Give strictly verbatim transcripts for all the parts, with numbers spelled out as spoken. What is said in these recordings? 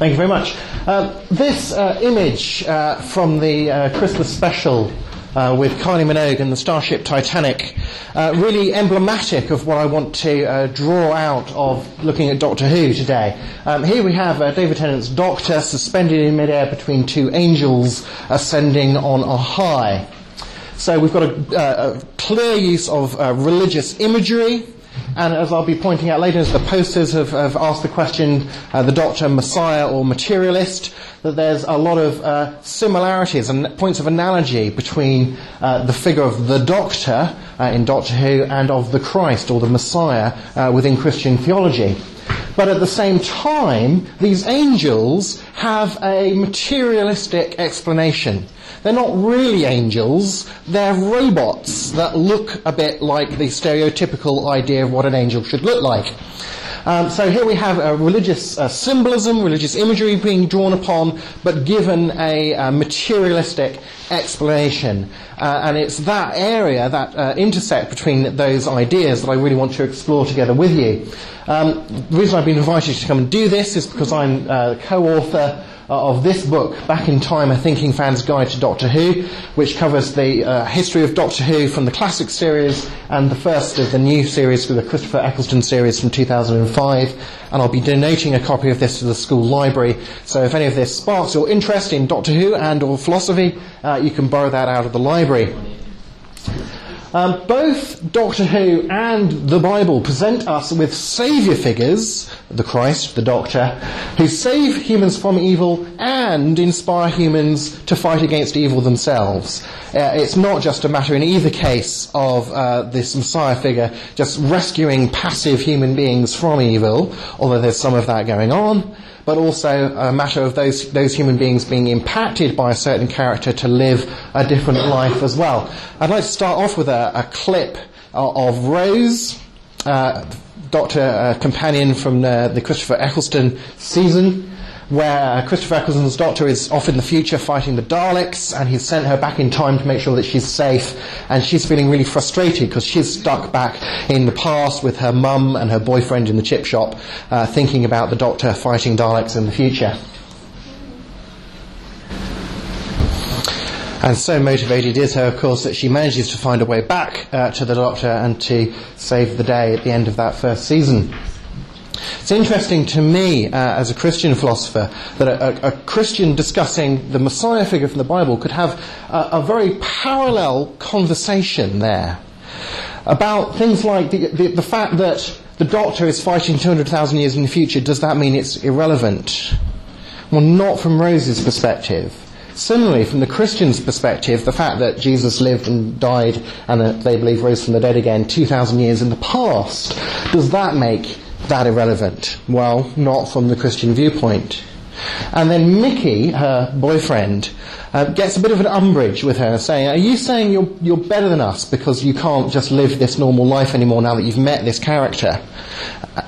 Thank you very much. Uh, this uh, image uh, from the uh, Christmas special uh, with Kylie Minogue and the Starship Titanic, uh, really emblematic of what I want to uh, draw out of looking at Doctor Who today. Um, here we have uh, David Tennant's Doctor suspended in midair between two angels ascending on a high. So we've got a, uh, a clear use of uh, religious imagery, and as I'll be pointing out later, as the posters have, have asked the question, uh, the Doctor, Messiah or materialist, that there's a lot of uh, similarities and points of analogy between uh, the figure of the Doctor uh, in Doctor Who and of the Christ or the Messiah uh, within Christian theology. But at the same time, these angels have a materialistic explanation. They're not really angels, they're robots that look a bit like the stereotypical idea of what an angel should look like. Um, so here we have a religious uh, symbolism, religious imagery being drawn upon, but given a uh, materialistic explanation. Uh, and it's that area, that uh, intersect between those ideas that I really want to explore together with you. Um, the reason I've been invited to come and do this is because I'm uh, co-author of this book, Back in Time, A Thinking Fan's Guide to Doctor Who, which covers the uh, history of Doctor Who from the classic series and the first of the new series through the Christopher Eccleston series from two thousand five, and I'll be donating a copy of this to the school library, so if any of this sparks your interest in Doctor Who and or philosophy, uh, you can borrow that out of the library. Um, both Doctor Who and the Bible present us with saviour figures, the Christ, the Doctor, who save humans from evil and inspire humans to fight against evil themselves. Uh, it's not just a matter in either case of uh, this Messiah figure just rescuing passive human beings from evil, although there's some of that going on, but also a matter of those those human beings being impacted by a certain character to live a different life as well. I'd like to start off with a, a clip of Rose, uh, Doctor uh, Companion from uh, the Christopher Eccleston season, where Christopher Eccleston's Doctor is off in the future fighting the Daleks, and he's sent her back in time to make sure that she's safe, and she's feeling really frustrated because she's stuck back in the past with her mum and her boyfriend in the chip shop, uh, thinking about the Doctor fighting Daleks in the future. And so motivated is her, of course, that she manages to find a way back uh, to the Doctor and to save the day at the end of that first season. It's interesting to me, uh, as a Christian philosopher, that a, a, a Christian discussing the Messiah figure from the Bible could have a, a very parallel conversation there about things like the, the, the fact that the Doctor is fighting two hundred thousand years in the future. Does that mean it's irrelevant? Well, not from Rose's perspective. Similarly, from the Christian's perspective, the fact that Jesus lived and died and that they believe rose from the dead again two thousand years in the past, does that make that irrelevant? Well, not from the Christian viewpoint. And then Mickey, her boyfriend, uh, gets a bit of an umbrage with her, saying, are you saying you're, you're better than us because you can't just live this normal life anymore now that you've met this character?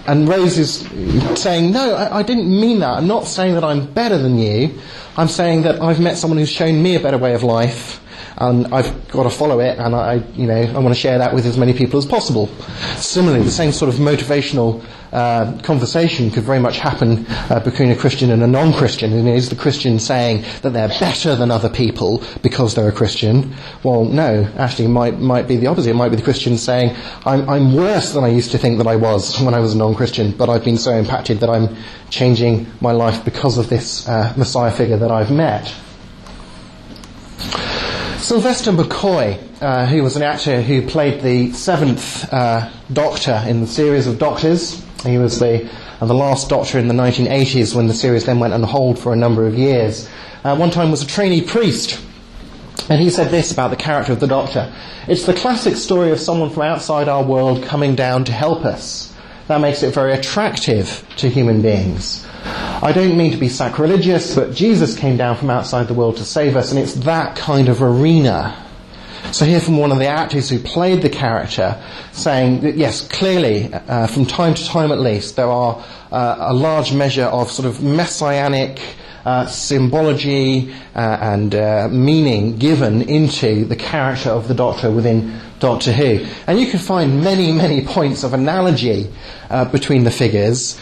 And Rose is saying, no, I, I didn't mean that. I'm not saying that I'm better than you. I'm saying that I've met someone who's shown me a better way of life, and I've got to follow it, and I, you know, I want to share that with as many people as possible. Similarly, the same sort of motivational uh, conversation could very much happen uh, between a Christian and a non-Christian. And is the Christian saying that they're better than other people because they're a Christian? Well, no, actually, it might, might be the opposite. It might be the Christian saying, I'm, I'm worse than I used to think that I was when I was a non-Christian, but I've been so impacted that I'm changing my life because of this uh, Messiah figure that I've met. Sylvester McCoy, uh, who was an actor who played the seventh uh, Doctor in the series of Doctors. He was the, uh, the last Doctor in the nineteen eighties when the series then went on hold for a number of years. Uh, one time was a trainee priest, and he said this about the character of the Doctor. It's the classic story of someone from outside our world coming down to help us. That makes it very attractive to human beings. I don't mean to be sacrilegious, but Jesus came down from outside the world to save us, and it's that kind of arena. So here from one of the actors who played the character, saying that yes, clearly, uh, from time to time at least, there are uh, a large measure of sort of messianic uh, symbology uh, and uh, meaning given into the character of the Doctor within Doctor Who. And you can find many, many points of analogy uh, between the figures,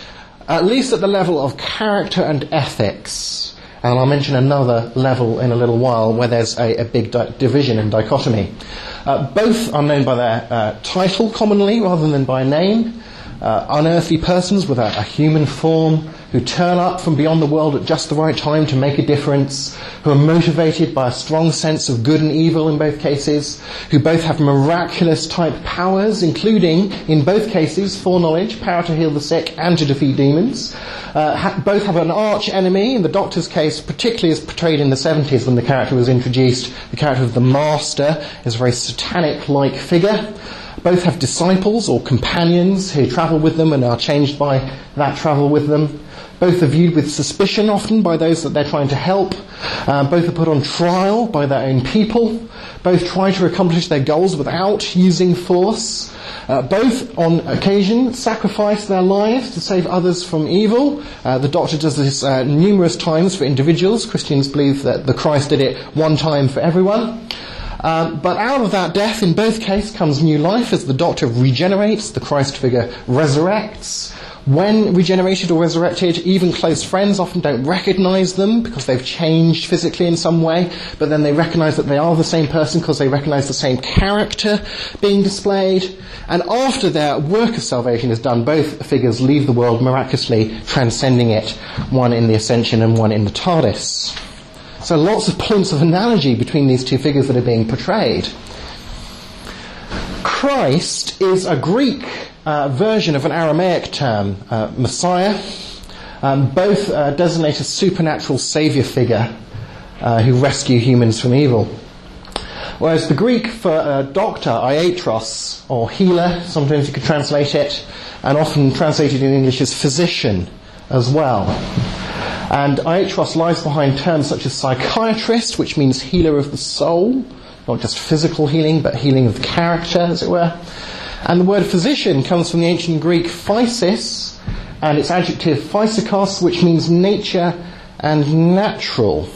at least at the level of character and ethics. And I'll mention another level in a little while where there's a, a big di- division and dichotomy. Uh, both are known by their uh, title commonly rather than by name. Uh, unearthly persons with a, a human form who turn up from beyond the world at just the right time to make a difference, who are motivated by a strong sense of good and evil in both cases, who both have miraculous-type powers, including, in both cases, foreknowledge, power to heal the sick and to defeat demons. Uh, ha- both have an arch-enemy, in the Doctor's case, particularly as portrayed in the seventies when the character was introduced. The character of the Master is a very satanic-like figure. Both have disciples or companions who travel with them and are changed by that travel with them. Both are viewed with suspicion often by those that they're trying to help. Uh, both are put on trial by their own people. Both try to accomplish their goals without using force. Uh, both, on occasion, sacrifice their lives to save others from evil. Uh, the Doctor does this uh, numerous times for individuals. Christians believe that the Christ did it one time for everyone. Uh, but out of that death, in both cases, comes new life as the Doctor regenerates, the Christ figure resurrects. When regenerated or resurrected, even close friends often don't recognise them because they've changed physically in some way, but then they recognise that they are the same person because they recognise the same character being displayed. And after their work of salvation is done, both figures leave the world miraculously, transcending it, one in the Ascension and one in the TARDIS. So lots of points of analogy between these two figures that are being portrayed. Christ is a Greek uh, version of an Aramaic term, uh, Messiah. Um, both uh, designate a supernatural saviour figure uh, who rescue humans from evil. Whereas the Greek for uh, doctor, iatros, or healer, sometimes you could translate it, and often translated in English as physician as well. And iatros lies behind terms such as psychiatrist, which means healer of the soul, not just physical healing, but healing of the character, as it were. And the word physician comes from the ancient Greek physis, and its adjective physikos, which means nature and natural.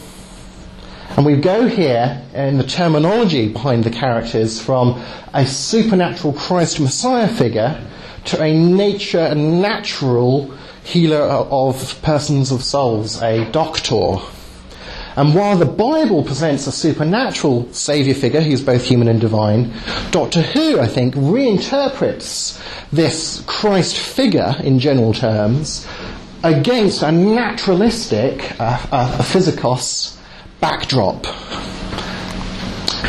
And we go here in the terminology behind the characters from a supernatural Christ Messiah figure to a nature and natural healer of persons of souls, a doctor. And while the Bible presents a supernatural saviour figure who's both human and divine, Doctor Who, I think, reinterprets this Christ figure, in general terms, against a naturalistic, uh, uh, a physicos backdrop.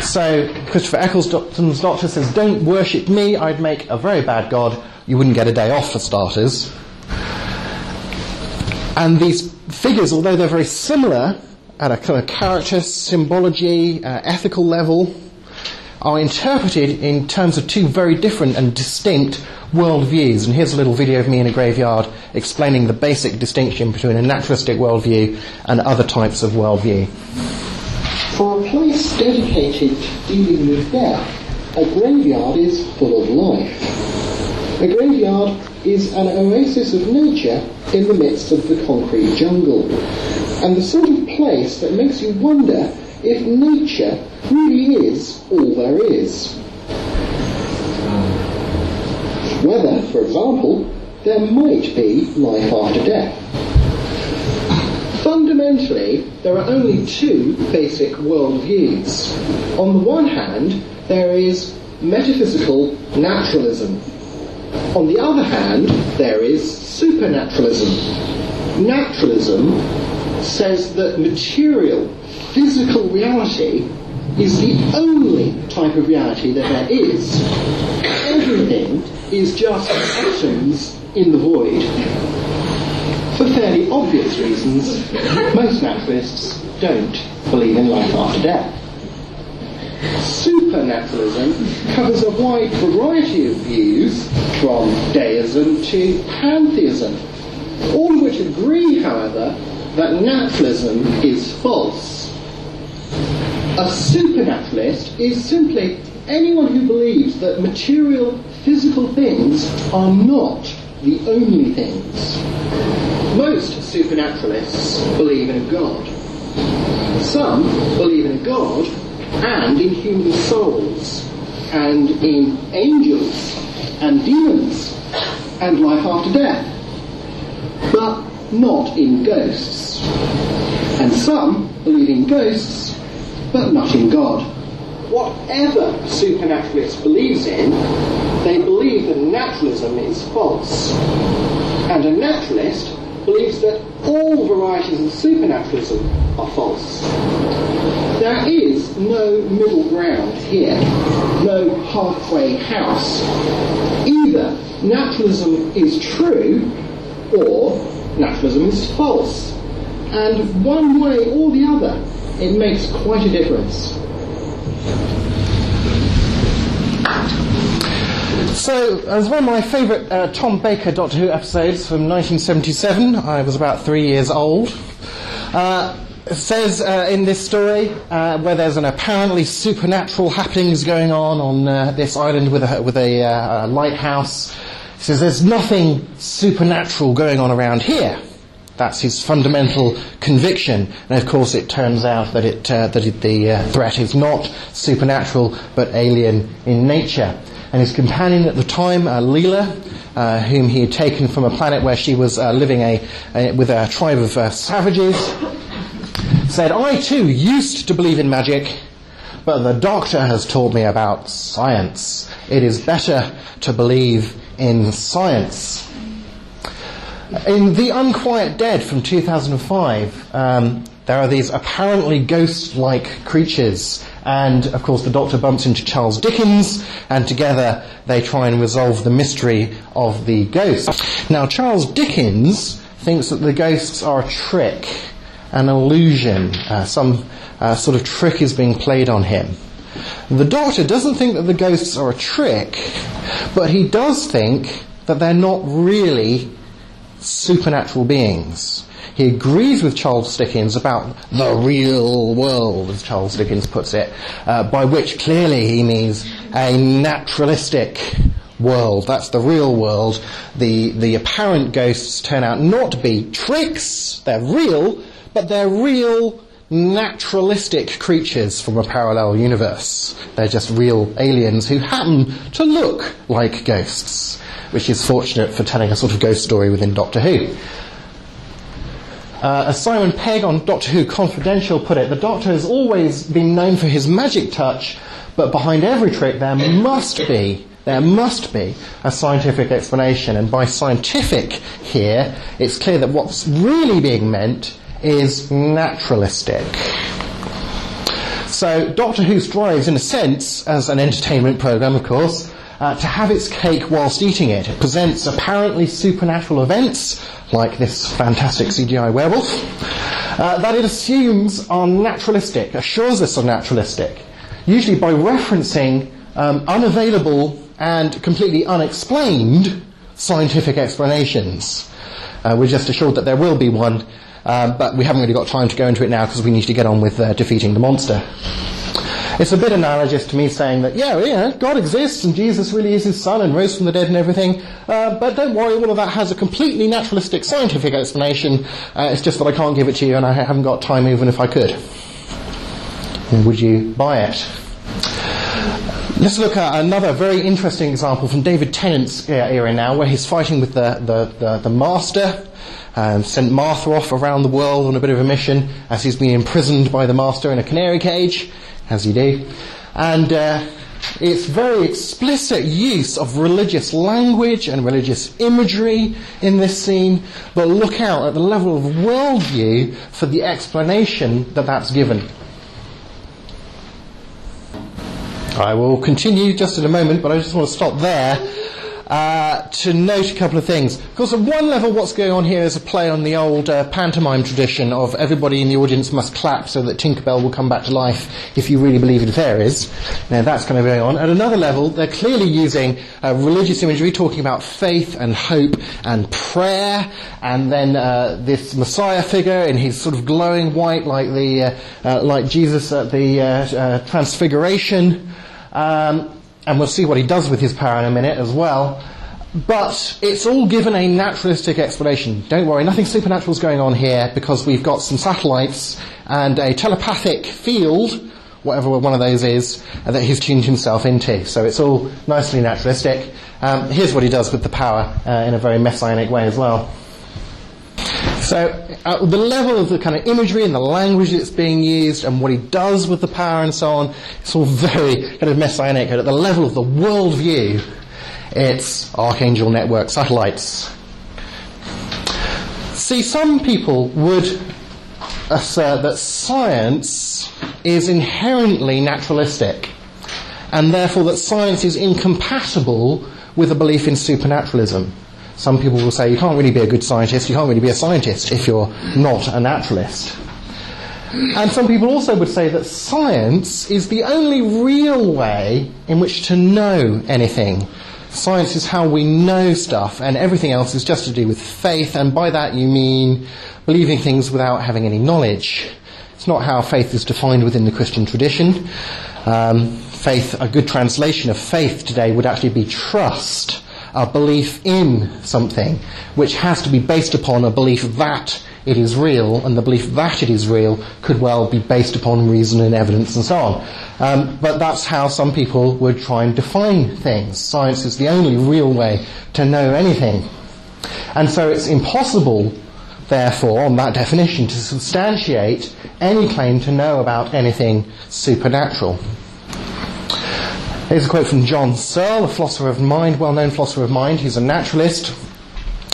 So Christopher Eccleston's Doctor says, "Don't worship me, I'd make a very bad god. You wouldn't get a day off, for starters." And these figures, although they're very similar at a kind of character, symbology, uh, ethical level, are interpreted in terms of two very different and distinct worldviews. And here's a little video of me in a graveyard explaining the basic distinction between a naturalistic worldview and other types of worldview. For a place dedicated to dealing with death, a graveyard is full of life. A graveyard is an oasis of nature in the midst of the concrete jungle, and the sort of place that makes you wonder if nature really is all there is. Whether, for example, there might be life after death. Fundamentally, there are only two basic worldviews. On the one hand, there is metaphysical naturalism. On the other hand, there is supernaturalism. Naturalism says that material, physical reality is the only type of reality that there is. Everything is just atoms in the void. For fairly obvious reasons, most naturalists don't believe in life after death. Supernaturalism covers a wide variety of views, from deism to pantheism, all of which agree, however, that naturalism is false. A supernaturalist is simply anyone who believes that material, physical things are not the only things. Most supernaturalists believe in a god. Some believe in a god, and in human souls, and in angels, and demons, and life after death. but not in ghosts, and some believe in ghosts but not in God. Whatever supernaturalist believes in, they believe that naturalism is false, and a naturalist believes that all varieties of supernaturalism are false. There is no middle ground here, no halfway house. Either naturalism is true or naturalism is false, and one way or the other it makes quite a difference. So, as one of my favourite uh, Tom Baker Doctor Who episodes from nineteen seventy-seven, I was about three years old, uh, says uh, in this story, uh, where there's an apparently supernatural happenings going on on uh, this island with a, with a uh, lighthouse, he says there's nothing supernatural going on around here. That's his fundamental conviction, and of course it turns out that it uh, that it, the uh, threat is not supernatural but alien in nature. And his companion at the time, uh, Leela, uh, whom he had taken from a planet where she was uh, living a, a with a tribe of uh, savages, said, "I too used to believe in magic, but the Doctor has taught me about science. It is better to believe in science." In The Unquiet Dead from two thousand five, um, there are these apparently ghost-like creatures, and of course the Doctor bumps into Charles Dickens, and together they try and resolve the mystery of the ghosts. Now, Charles Dickens thinks that the ghosts are a trick, an illusion, uh, some uh, sort of trick is being played on him. The Doctor doesn't think that the ghosts are a trick, but he does think that they're not really supernatural beings. He agrees with Charles Dickens about the real world, as Charles Dickens puts it, uh, by which clearly he means a naturalistic world. That's the real world. The, the apparent ghosts turn out not to be tricks, they're real, but they're real naturalistic creatures from a parallel universe. They're just real aliens who happen to look like ghosts, which is fortunate for telling a sort of ghost story within Doctor Who. Uh, as Simon Pegg on Doctor Who Confidential put it, the Doctor has always been known for his magic touch, but behind every trick there must be, there must be a scientific explanation. And by scientific here, it's clear that what's really being meant is naturalistic. So Doctor Who strives, in a sense, as an entertainment programme, of course, Uh, to have its cake whilst eating it. It presents apparently supernatural events, like this fantastic C G I werewolf, uh, that it assumes are naturalistic, assures us are naturalistic, usually by referencing um, unavailable and completely unexplained scientific explanations. Uh, we're just assured that there will be one, uh, but we haven't really got time to go into it now because we need to get on with uh, defeating the monster. It's a bit analogous to me saying that, yeah, yeah, God exists and Jesus really is his son and rose from the dead and everything, uh, but don't worry, all of that has a completely naturalistic scientific explanation. Uh, it's just that I can't give it to you and I haven't got time even if I could. Would you buy it? Let's look at another very interesting example from David Tennant's era now, where he's fighting with the, the, the, the Master. Um, sent Martha off around the world on a bit of a mission as he's been imprisoned by the Master in a canary cage, as you do, and uh, it's very explicit use of religious language and religious imagery in this scene, but look out at the level of worldview for the explanation that that's given. I will continue just in a moment, but I just want to stop there Uh, to note a couple of things. Of course, at one level what's going on here is a play on the old uh, pantomime tradition of everybody in the audience must clap so that Tinkerbell will come back to life if you really believe in fairies. Now that's kind of going on. At another level, they're clearly using uh, religious imagery, talking about faith and hope and prayer, and then uh, this Messiah figure in his sort of glowing white like the uh, uh, like Jesus at the uh, uh, Transfiguration. Um, And we'll see what he does with his power in a minute as well. But it's all given a naturalistic explanation. Don't worry, nothing supernatural is going on here because we've got some satellites and a telepathic field, whatever one of those is, that he's tuned himself into. So it's all nicely naturalistic. Um, here's what he does with the power uh, in a very messianic way as well. So uh, the level of the kind of imagery and the language that's being used and what he does with the power and so on, it's all very kind of messianic. And at the level of the worldview, it's Archangel Network satellites. See, some people would assert that science is inherently naturalistic, and therefore that science is incompatible with a belief in supernaturalism. Some people will say you can't really be a good scientist, you can't really be a scientist if you're not a naturalist. And some people also would say that science is the only real way in which to know anything. Science is how we know stuff, and everything else is just to do with faith, and by that you mean believing things without having any knowledge. It's not how faith is defined within the Christian tradition. Um, faith, a good translation of faith today would actually be trust, a belief in something, which has to be based upon a belief that it is real, and the belief that it is real could well be based upon reason and evidence and so on. Um, but that's how some people would try and define things. Science is the only real way to know anything. And so it's impossible, therefore, on that definition, to substantiate any claim to know about anything supernatural. Here's a quote from John Searle, a philosopher of mind, well-known philosopher of mind. He's a naturalist.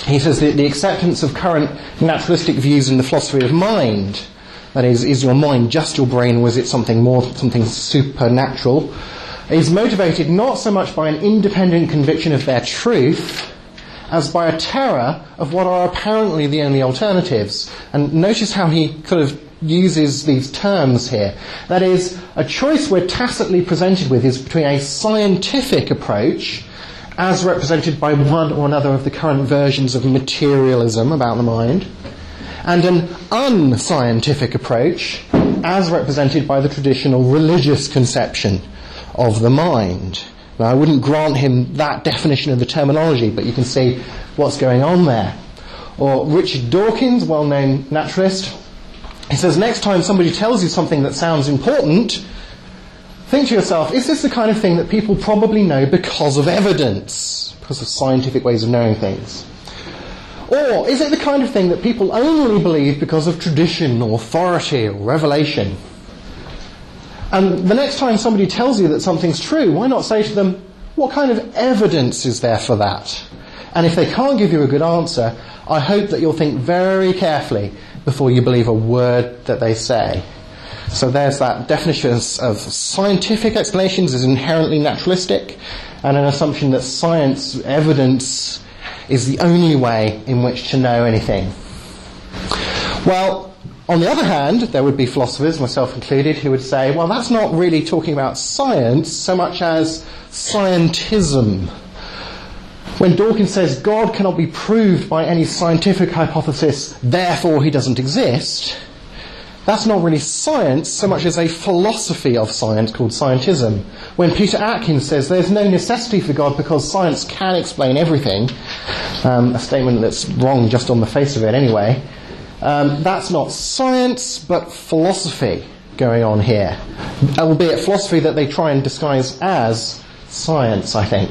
He says that the acceptance of current naturalistic views in the philosophy of mind, that is, is your mind just your brain, or is it something more, something supernatural, is motivated not so much by an independent conviction of their truth as by a terror of what are apparently the only alternatives. And notice how he kind of uses these terms here. That is, a choice we're tacitly presented with is between a scientific approach, as represented by one or another of the current versions of materialism about the mind, and an unscientific approach, as represented by the traditional religious conception of the mind. Now, I wouldn't grant him that definition of the terminology, but you can see what's going on there. Or Richard Dawkins, well-known naturalist, he says, next time somebody tells you something that sounds important, think to yourself, is this the kind of thing that people probably know because of evidence, because of scientific ways of knowing things? Or is it the kind of thing that people only believe because of tradition or authority or revelation? And the next time somebody tells you that something's true, why not say to them, what kind of evidence is there for that? And if they can't give you a good answer, I hope that you'll think very carefully before you believe a word that they say. So there's that definition of scientific explanations is inherently naturalistic, and an assumption that science, evidence, is the only way in which to know anything. Well, on the other hand, there would be philosophers, myself included, who would say, well, that's not really talking about science so much as scientism. When Dawkins says God cannot be proved by any scientific hypothesis, therefore he doesn't exist, that's not really science so much as a philosophy of science called scientism. When Peter Atkins says there's no necessity for God because science can explain everything, um, a statement that's wrong just on the face of it anyway, Um, that's not science, but philosophy going on here. Albeit philosophy that they try and disguise as science, I think.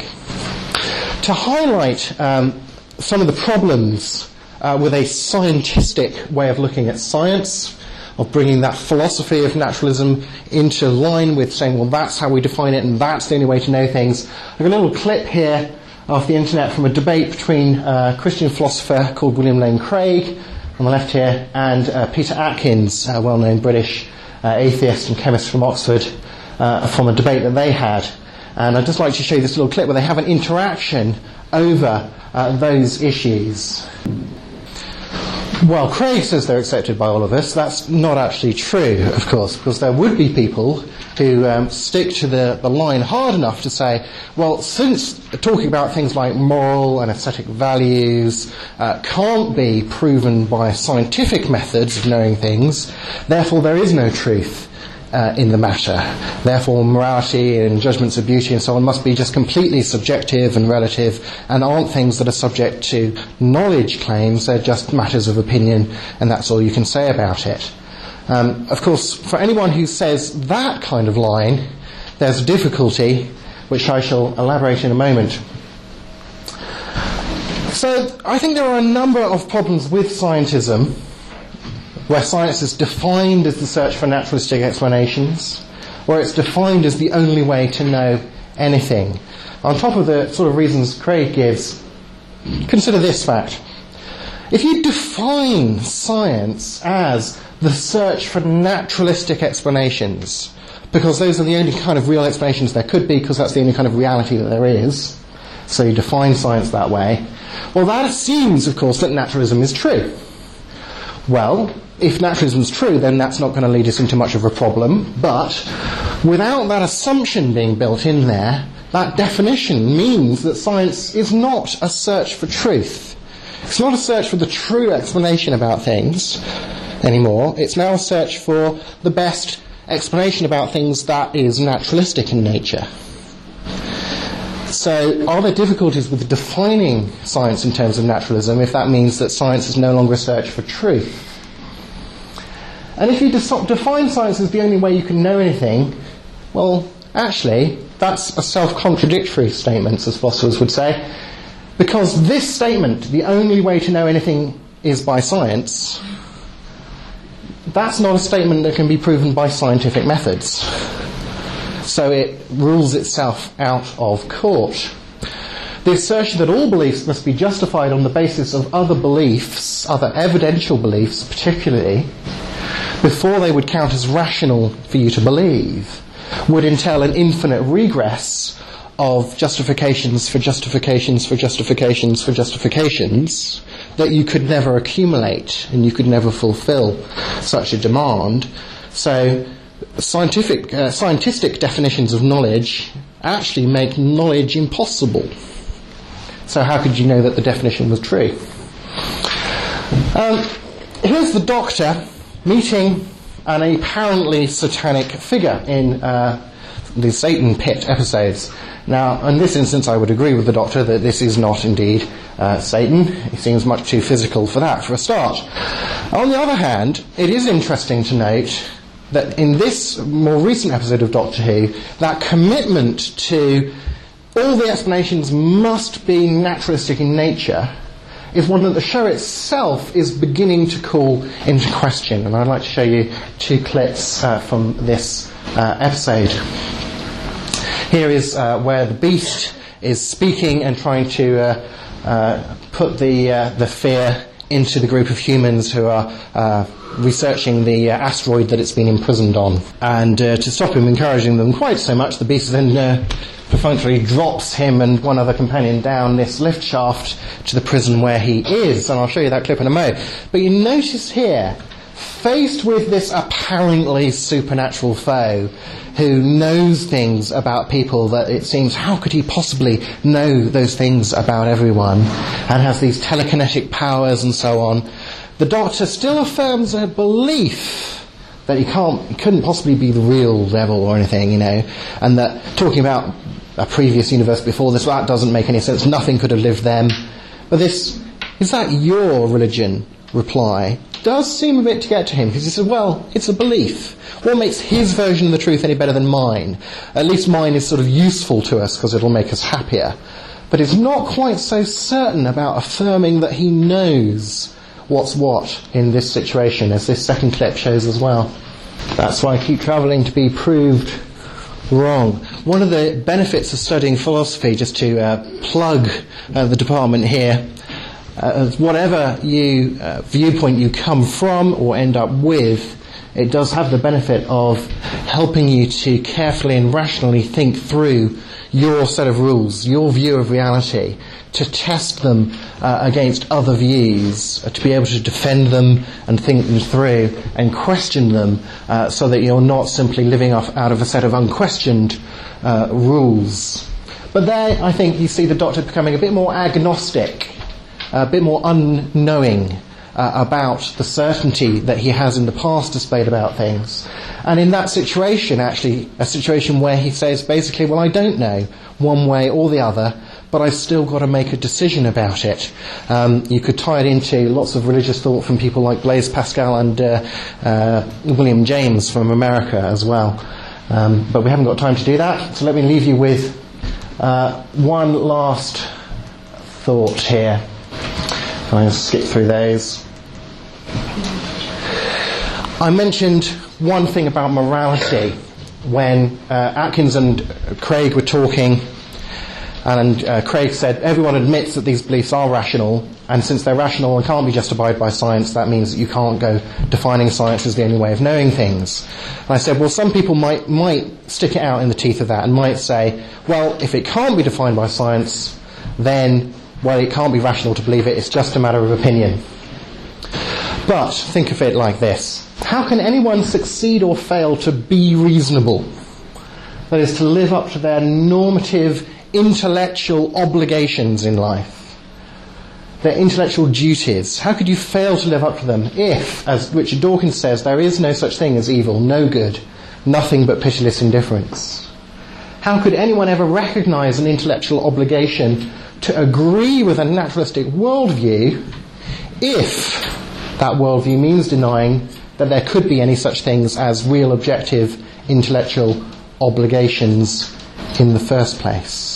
To highlight um, some of the problems uh, with a scientistic way of looking at science, of bringing that philosophy of naturalism into line with saying, well, that's how we define it and that's the only way to know things, I've got a little clip here off the internet from a debate between a Christian philosopher called William Lane Craig, on the left here, and uh, Peter Atkins, a well-known British uh, atheist and chemist from Oxford, uh, from a debate that they had. And I'd just like to show you this little clip where they have an interaction over uh, those issues. Well, Craig says they're accepted by all of us. That's not actually true, of course, because there would be people who um, stick to the, the line hard enough to say, well, since talking about things like moral and aesthetic values uh, can't be proven by scientific methods of knowing things, therefore there is no truth uh, in the matter. Therefore morality and judgments of beauty and so on must be just completely subjective and relative and aren't things that are subject to knowledge claims, they're just matters of opinion and that's all you can say about it. Um, of course, for anyone who says that kind of line, there's a difficulty, which I shall elaborate in a moment. So I think there are a number of problems with scientism, where science is defined as the search for naturalistic explanations, where it's defined as the only way to know anything. On top of the sort of reasons Craig gives, consider this fact. If you define science as the search for naturalistic explanations, because those are the only kind of real explanations there could be, because that's the only kind of reality that there is, so you define science that way, well, that assumes, of course, that naturalism is true. Well, if naturalism is true, then that's not going to lead us into much of a problem, but without that assumption being built in there, that definition means that science is not a search for truth. It's not a search for the true explanation about things anymore. It's now a search for the best explanation about things that is naturalistic in nature. So are there difficulties with defining science in terms of naturalism if that means that science is no longer a search for truth? And if you de- define science as the only way you can know anything, well, actually, that's a self-contradictory statement, as philosophers would say, because this statement, the only way to know anything is by science, that's not a statement that can be proven by scientific methods. So it rules itself out of court. The assertion that all beliefs must be justified on the basis of other beliefs, other evidential beliefs particularly, before they would count as rational for you to believe, would entail an infinite regress of justifications for justifications for justifications for justifications that you could never accumulate and you could never fulfill such a demand. So scientific, uh, scientistic definitions of knowledge actually make knowledge impossible. So how could you know that the definition was true? Um, here's the Doctor meeting an apparently satanic figure in uh, the Satan Pit episodes. Now, in this instance, I would agree with the Doctor that this is not indeed uh, Satan. He seems much too physical for that, for a start. On the other hand, it is interesting to note that in this more recent episode of Doctor Who, that commitment to all the explanations must be naturalistic in nature is one that the show itself is beginning to call into question. And I'd like to show you two clips uh, from this uh, episode. Here is uh, where the Beast is speaking and trying to uh, uh, put the uh, the fear into the group of humans who are uh, researching the uh, asteroid that it's been imprisoned on. And uh, to stop him encouraging them quite so much, the Beast then uh, perfunctorily drops him and one other companion down this lift shaft to the prison where he is. And I'll show you that clip in a moment. But you notice here, faced with this apparently supernatural foe who knows things about people that it seems, how could he possibly know those things about everyone, and has these telekinetic powers and so on, the Doctor still affirms a belief that he can't, he couldn't possibly be the real devil or anything, you know, and that talking about a previous universe before this, well, that doesn't make any sense, nothing could have lived then. But this, is that your religion reply does seem a bit to get to him, because he says, well, it's a belief. What makes his version of the truth any better than mine? At least mine is sort of useful to us because it'll make us happier. But it's not quite so certain about affirming that he knows what's what in this situation, as this second clip shows as well. That's why I keep travelling, to be proved wrong. One of the benefits of studying philosophy, just to uh, plug uh, the department here, Uh, whatever you, uh, viewpoint you come from or end up with, it does have the benefit of helping you to carefully and rationally think through your set of rules, your view of reality, to test them uh, against other views, uh, to be able to defend them and think them through and question them uh, so that you're not simply living off out of a set of unquestioned uh, rules. But there, I think, you see the Doctor becoming a bit more agnostic, a bit more unknowing uh, about the certainty that he has in the past displayed about things. And in that situation, actually, a situation where he says basically, well, I don't know one way or the other, but I've still got to make a decision about it. Um, you could tie it into lots of religious thought from people like Blaise Pascal and uh, uh, William James from America as well. Um, but we haven't got time to do that, so let me leave you with uh, one last thought here. so I'll skip through those. I mentioned one thing about morality when uh, Atkins and Craig were talking, and uh, Craig said everyone admits that these beliefs are rational, and since they're rational and can't be justified by science, that means that you can't go defining science as the only way of knowing things. And I said, well, some people might might stick it out in the teeth of that and might say, well, if it can't be defined by science, then, well, it can't be rational to believe it, it's just a matter of opinion. But think of it like this. How can anyone succeed or fail to be reasonable? That is, to live up to their normative intellectual obligations in life, their intellectual duties. How could you fail to live up to them if, as Richard Dawkins says, there is no such thing as evil, no good, nothing but pitiless indifference? How could anyone ever recognise an intellectual obligation to agree with a naturalistic worldview if that worldview means denying that there could be any such things as real objective intellectual obligations in the first place?